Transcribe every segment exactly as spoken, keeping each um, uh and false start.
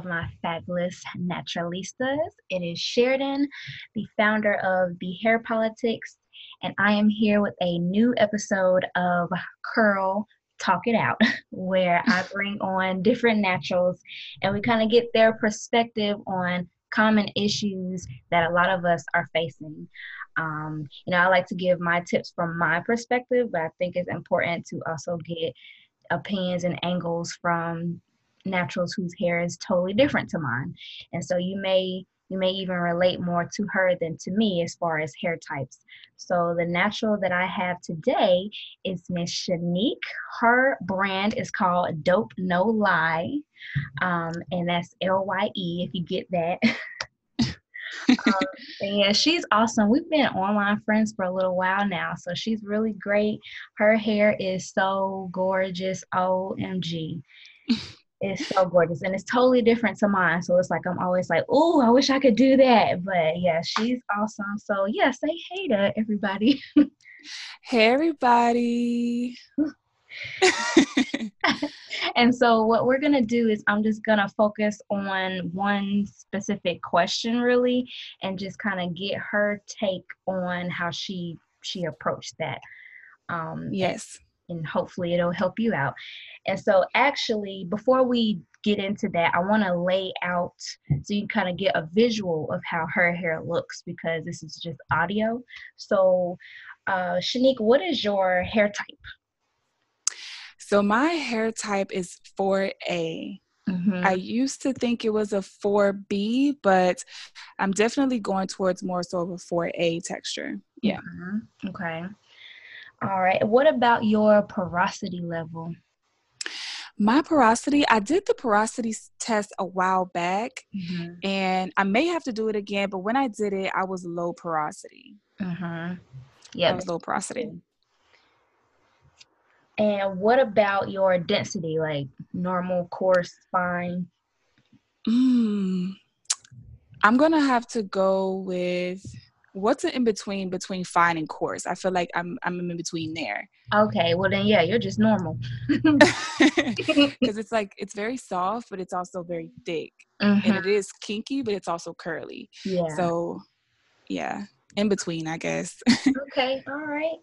of my fabulous naturalistas. It is Sheridan, the founder of The Hair Politics, and I am here with a new episode of Curl Talk It Out, where I bring on different naturals and we kind of get their perspective on common issues that a lot of us are facing. Um, you know, I like to give my tips from my perspective, but I think it's important to also get opinions and angles from naturals whose hair is totally different to mine. And so you may you may even relate more to her than to me as far as hair types. So the natural that I have today is Miss Shanique. Her brand is called Dope No Lie, um, and that's L Y E if you get that. um, yeah, she's awesome. We've been online friends for a little while now, so she's really great. Her hair is so gorgeous. O M G. It's so gorgeous, and it's totally different to mine. So it's like I'm always like, oh, I wish I could do that. But yeah, she's awesome. So yeah, say hey to everybody. Hey, everybody. And so what we're going to do is I'm just going to focus on one specific question, really, and just kind of get her take on how she she approached that. Um, yes. And hopefully it'll help you out. And so actually, before we get into that, I want to lay out so you can kind of get a visual of how her hair looks, because this is just audio. So uh, Shanique, what is your hair type? So my hair type is four A. Mm-hmm. I used to think it was a four B, but I'm definitely going towards more so of a four A texture. Yeah. Mm-hmm. Okay. All right. What about your porosity level? My porosity, I did the porosity test a while back, mm-hmm. and I may have to do it again, but when I did it, I was low porosity. Mm-hmm. Yeah. I was low porosity. And what about your density, like normal, coarse, fine? Mm, I'm going to have to go with... What's an in between between fine and coarse? I feel like I'm I'm in between there. Okay, well then yeah, you're just normal. Because it's like it's very soft, but it's also very thick, mm-hmm. and it is kinky, but it's also curly. Yeah. So, yeah, in between, I guess. Okay. All right.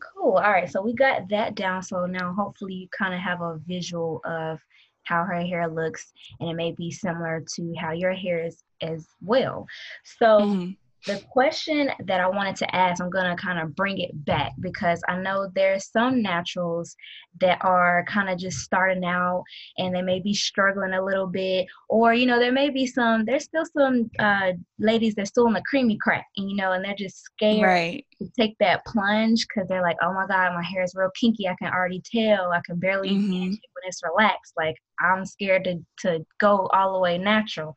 Cool. All right. So we got that down. So now hopefully you kind of have a visual of how her hair looks, and it may be similar to how your hair is as well. So. Mm-hmm. The question that I wanted to ask, I'm going to kind of bring it back, because I know there's some naturals that are kind of just starting out and they may be struggling a little bit, or, you know, there may be some, there's still some uh, ladies that's still in the creamy crack, you know, and they're just scared right. to take that plunge, because they're like, oh my God, my hair is real kinky. I can already tell. I can barely mm-hmm. manage it when it's relaxed. Like I'm scared to, to go all the way natural.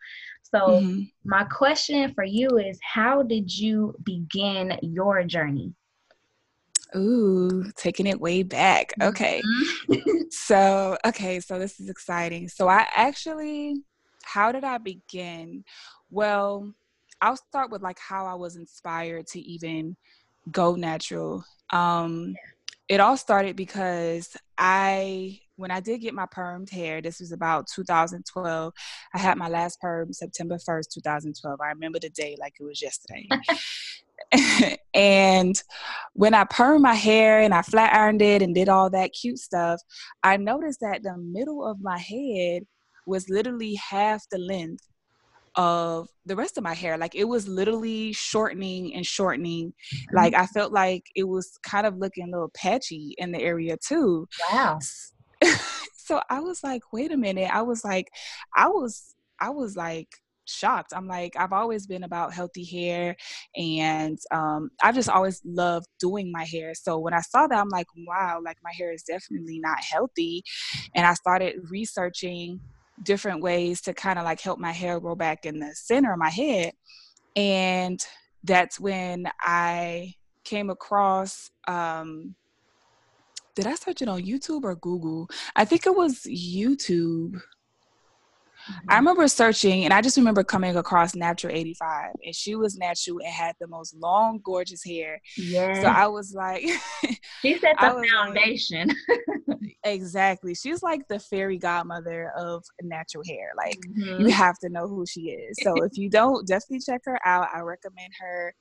So mm-hmm. my question for you is, how did you begin your journey? Ooh, taking it way back. Okay. Mm-hmm. so, okay. So this is exciting. So I actually, how did I begin? Well, I'll start with like how I was inspired to even go natural. Um, yeah. It all started because I... When I did get my permed hair, this was about two thousand twelve. I had my last perm September first, twenty twelve. I remember the day like it was yesterday. And when I permed my hair and I flat ironed it and did all that cute stuff, I noticed that the middle of my head was literally half the length of the rest of my hair. Like it was literally shortening and shortening. Mm-hmm. Like I felt like it was kind of looking a little patchy in the area too. Wow. So I was like, wait a minute. I was like, I was, I was like shocked. I'm like, I've always been about healthy hair, and um, I've just always loved doing my hair. So when I saw that, I'm like, wow, like my hair is definitely not healthy. And I started researching different ways to kind of like help my hair grow back in the center of my head. And that's when I came across, um, did I search it on YouTube or Google? I think it was YouTube. Mm-hmm. I remember searching, and I just remember coming across Natural eighty-five, and she was natural and had the most long, gorgeous hair. Yeah. So I was like, she set the foundation. Like, Exactly. She's like the fairy godmother of natural hair. Like, mm-hmm. you have to know who she is. So if you don't, definitely check her out. I recommend her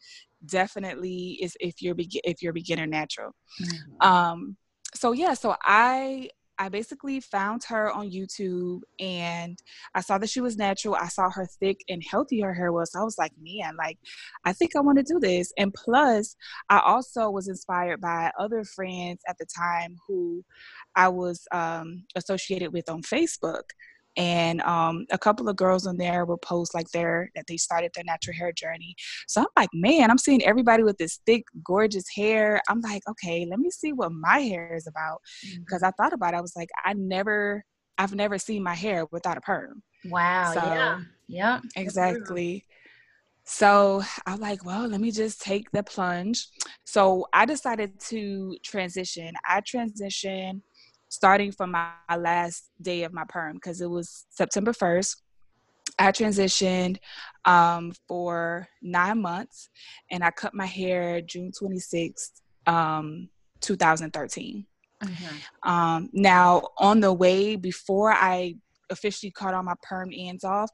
definitely if, if you're be- if you're beginner natural. Mm-hmm. Um, so yeah, so I I basically found her on YouTube and I saw that she was natural. I saw her thick and healthy her hair was. So I was like, man, like, I think I want to do this. And plus, I also was inspired by other friends at the time who I was um, associated with on Facebook. And um, a couple of girls on there would post like their, that they started their natural hair journey. So I'm like, man, I'm seeing everybody with this thick, gorgeous hair. I'm like, okay, let me see what my hair is about. Because mm-hmm. I thought about it. I was like, I never, I've never seen my hair without a perm. Wow. So, yeah. Yeah. Exactly. So I'm like, well, let me just take the plunge. So I decided to transition. I transitioned starting from my last day of my perm, because it was September first, I transitioned um, for nine months, and I cut my hair June twenty-sixth, um, two thousand thirteen. Mm-hmm. Um, now, on the way, before I officially cut all my perm ends off,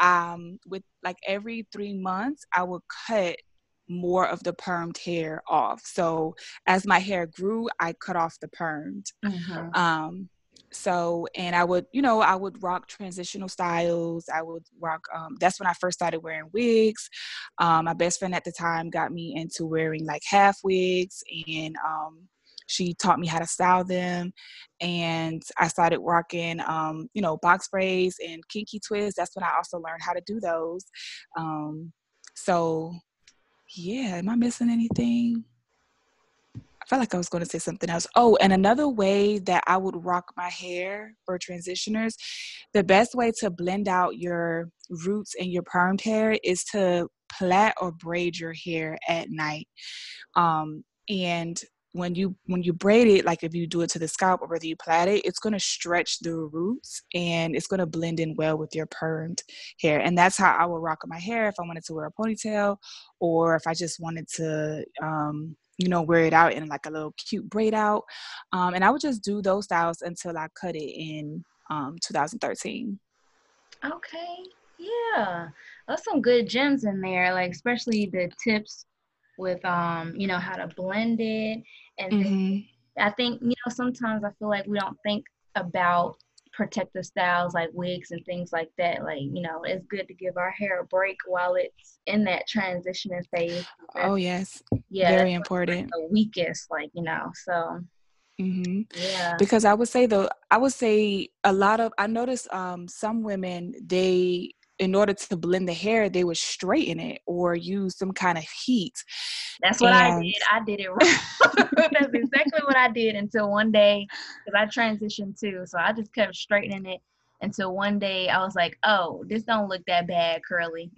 um, with like every three months, I would cut more of the permed hair off. So as my hair grew, I cut off the permed. Mm-hmm. Um, so, and I would, you know, I would rock transitional styles. I would rock, um, that's when I first started wearing wigs. Um, my best friend at the time got me into wearing like half wigs, and um, she taught me how to style them. And I started rocking, um, you know, box braids and kinky twists. That's when I also learned how to do those. Um, so yeah, am I missing anything? I felt like I was going to say something else. Oh, and another way that I would rock my hair for transitioners, the best way to blend out your roots and your permed hair is to plait or braid your hair at night. Um, and when you when you braid it, like if you do it to the scalp or whether you plait it, it's going to stretch the roots and it's going to blend in well with your permed hair. And that's how I would rock my hair if I wanted to wear a ponytail, or if I just wanted to, um, you know, wear it out in like a little cute braid out. Um, and I would just do those styles until I cut it in um, two thousand thirteen. Okay. Yeah. That's some good gems in there, like especially the tips with, um, you know, how to blend it. And mm-hmm. then I think, you know, sometimes I feel like we don't think about protective styles like wigs and things like that. Like, you know, it's good to give our hair a break while it's in that transitioning phase. That's, oh, yes. Yeah. Very important. The weakest, like, you know, so. Mm-hmm. Yeah. Because I would say, though, I would say a lot of, I noticed um, some women, they, in order to blend the hair, they would straighten it or use some kind of heat. That's what and... I did. I did it wrong. That's exactly what I did until one day, because I transitioned too. So I just kept straightening it until one day I was like, oh, this don't look that bad curly.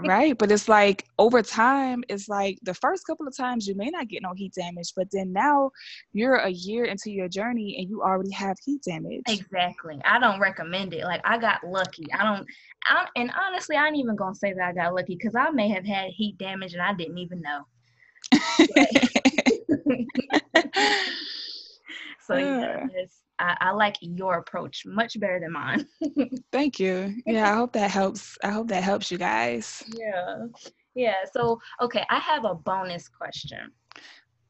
Right. But it's like over time, it's like the first couple of times you may not get no heat damage, but then now you're a year into your journey and you already have heat damage. Exactly. I don't recommend it. Like I got lucky. I don't, I, and honestly, I ain't even going to say that I got lucky, because I may have had heat damage and I didn't even know. So yeah, yeah I, I like your approach much better than mine. Thank you. Yeah, I hope that helps. I hope that helps you guys. Yeah. Yeah. So, okay, I have a bonus question.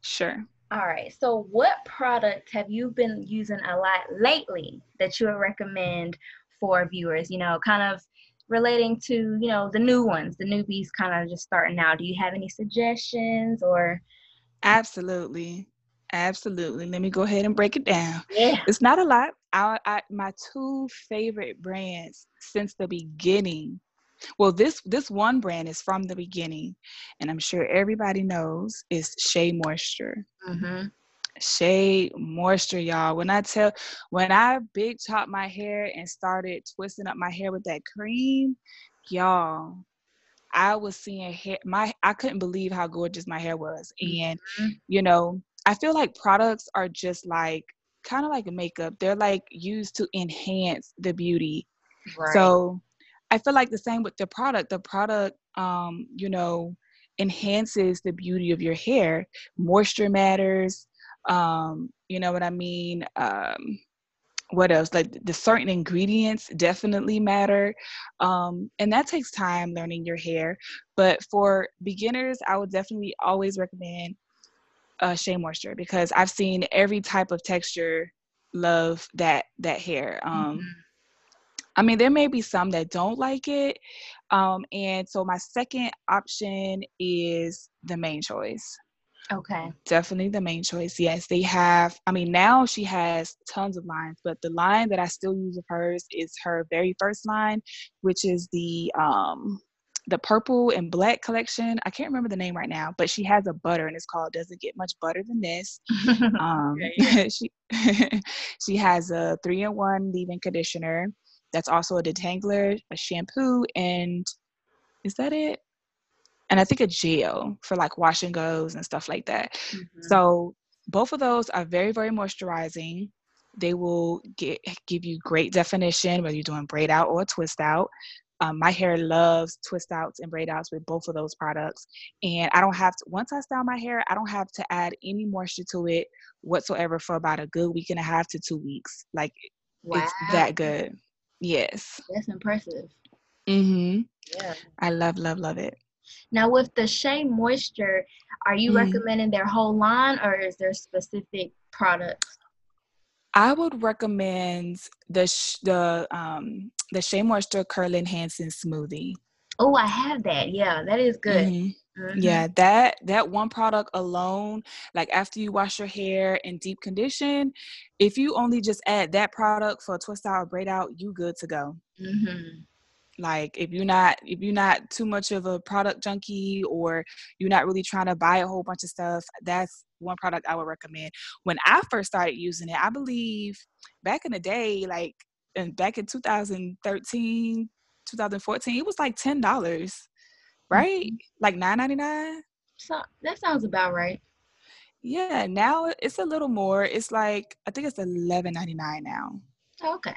Sure. All right. So what product have you been using a lot lately that you would recommend for viewers, you know, kind of relating to, you know, the new ones, the newbies kind of just starting out? Do you have any suggestions or? Absolutely. Absolutely. Let me go ahead and break it down. Yeah. It's not a lot. I, I, my two favorite brands since the beginning. Well, this this one brand is from the beginning, and I'm sure everybody knows, is Shea Moisture. Mm-hmm. Shea Moisture, y'all. When I tell, when I big chopped my hair and started twisting up my hair with that cream, y'all, I was seeing hair. My I couldn't believe how gorgeous my hair was, and mm-hmm. you know. I feel like products are just like, kind of like makeup. They're like used to enhance the beauty. Right. So I feel like the same with the product. The product, um, you know, enhances the beauty of your hair. Moisture matters. Um, you know what I mean? Um, what else? Like the certain ingredients definitely matter. Um, and that takes time learning your hair. But for beginners, I would definitely always recommend uh, Shea Moisture, because I've seen every type of texture love that, that hair. Um, mm-hmm. I mean, there may be some that don't like it. Um, and so my second option is The Main Choice. Okay. Definitely The Main Choice. Yes, they have, I mean, now she has tons of lines, but the line that I still use of hers is her very first line, which is the, um, the purple and black collection. I can't remember the name right now, but she has a butter and it's called Doesn't Get Much Butter Than This. Um, she, she has a three in one leave-in conditioner. That's also a detangler, a shampoo, and is that it? And I think a gel for like wash and goes and stuff like that. Mm-hmm. So both of those are very, very moisturizing. They will get, give you great definition, whether you're doing braid out or twist out. Um, my hair loves twist outs and braid outs with both of those products. And I don't have to, once I style my hair, I don't have to add any moisture to it whatsoever for about a good week and a half to two weeks. Like wow. It's that good. Yes. That's impressive. Mm-hmm. Yeah. I love, love, love it. Now with the Shea Moisture, are you mm-hmm. recommending their whole line or is there specific products? I would recommend the sh- the um the Shea Moisture Curl Enhancing Smoothie. Oh, I have that. Yeah, that is good. Mm-hmm. Mm-hmm. Yeah, that that one product alone, like after you wash your hair and deep condition, if you only just add that product for a twist out or braid out, you good to go. Mm-hmm. Like if you're not if you're not too much of a product junkie or you're not really trying to buy a whole bunch of stuff, that's one product I would recommend. When I first started using it, I believe back in the day, like and back in two thousand thirteen, two thousand fourteen, it was like ten dollars. Right? Like nine ninety-nine? So that sounds about right. Yeah. Now it's a little more. It's like, I think it's eleven ninety-nine now. Oh, okay.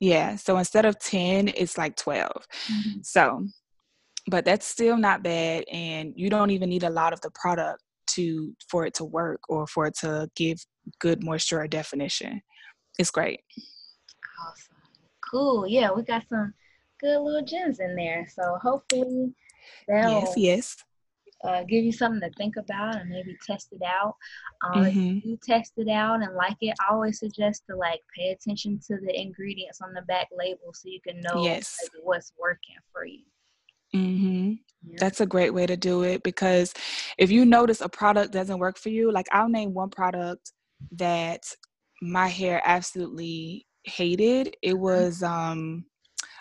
Yeah. So instead of ten, it's like twelve. Mm-hmm. So, but that's still not bad. And you don't even need a lot of the product to, for it to work or for it to give good moisture or definition. It's great. Awesome. Cool. Yeah. We got some good little gems in there, so hopefully they'll yes, yes. Uh, give you something to think about and maybe test it out. Um, mm-hmm. If you test it out and like it, I always suggest to like pay attention to the ingredients on the back label so you can know yes. like, what's working for you. Mm-hmm. Yeah. That's a great way to do it, because if you notice a product doesn't work for you, like I'll name one product that my hair absolutely hated. It was um.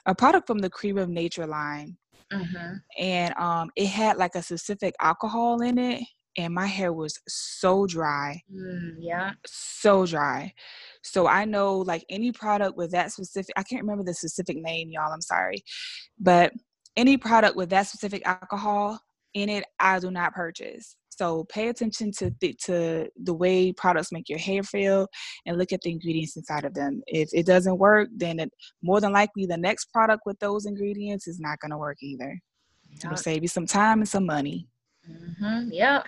a product from the Cream of Nature line. Mm-hmm. And um, it had like a specific alcohol in it. And my hair was so dry. Mm, yeah. So dry. So I know like any product with that specific, I can't remember the specific name, y'all, I'm sorry. But any product with that specific alcohol in it, I do not purchase. So pay attention to th- to the way products make your hair feel and look at the ingredients inside of them. If it doesn't work, then it, more than likely the next product with those ingredients is not going to work either. Yep. It'll save you some time and some money. Mm-hmm. Yep.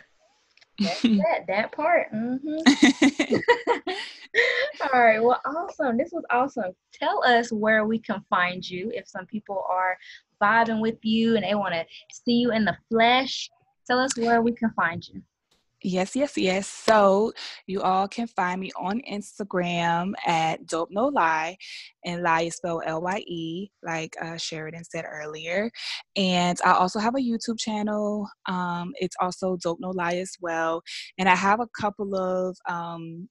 That's that, that part. Mm-hmm. All right. Well, awesome. This was awesome. Tell us where we can find you if some people are vibing with you and they want to see you in the flesh. Tell us where we can find you. Yes, yes, yes. So you all can find me on Instagram at Dope No Lie, and Lie is spelled L Y E, like uh, Sheridan said earlier. And I also have a YouTube channel. Um, it's also Dope No Lie as well. And I have a couple of um,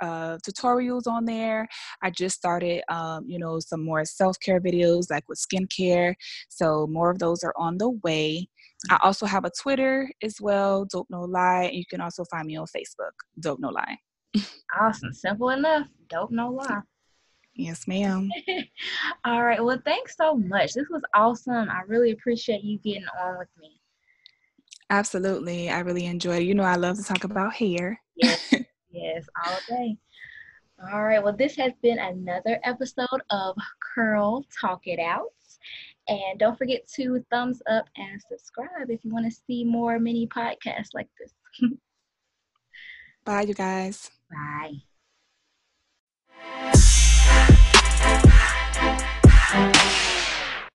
uh, tutorials on there. I just started, um, you know, some more self-care videos like with skincare. So more of those are on the way. I also have a Twitter as well, Dope No Lie. You can also find me on Facebook, Dope No Lie. Awesome. Simple enough. Dope No Lie. Yes, ma'am. All right. Well, thanks so much. This was awesome. I really appreciate you getting on with me. Absolutely. I really enjoyed it. You know, I love to talk about hair. Yes. Yes, all day. All right. Well, this has been another episode of Curl Talk It Out. And don't forget to thumbs up and subscribe if you want to see more mini podcasts like this. Bye, you guys. Bye.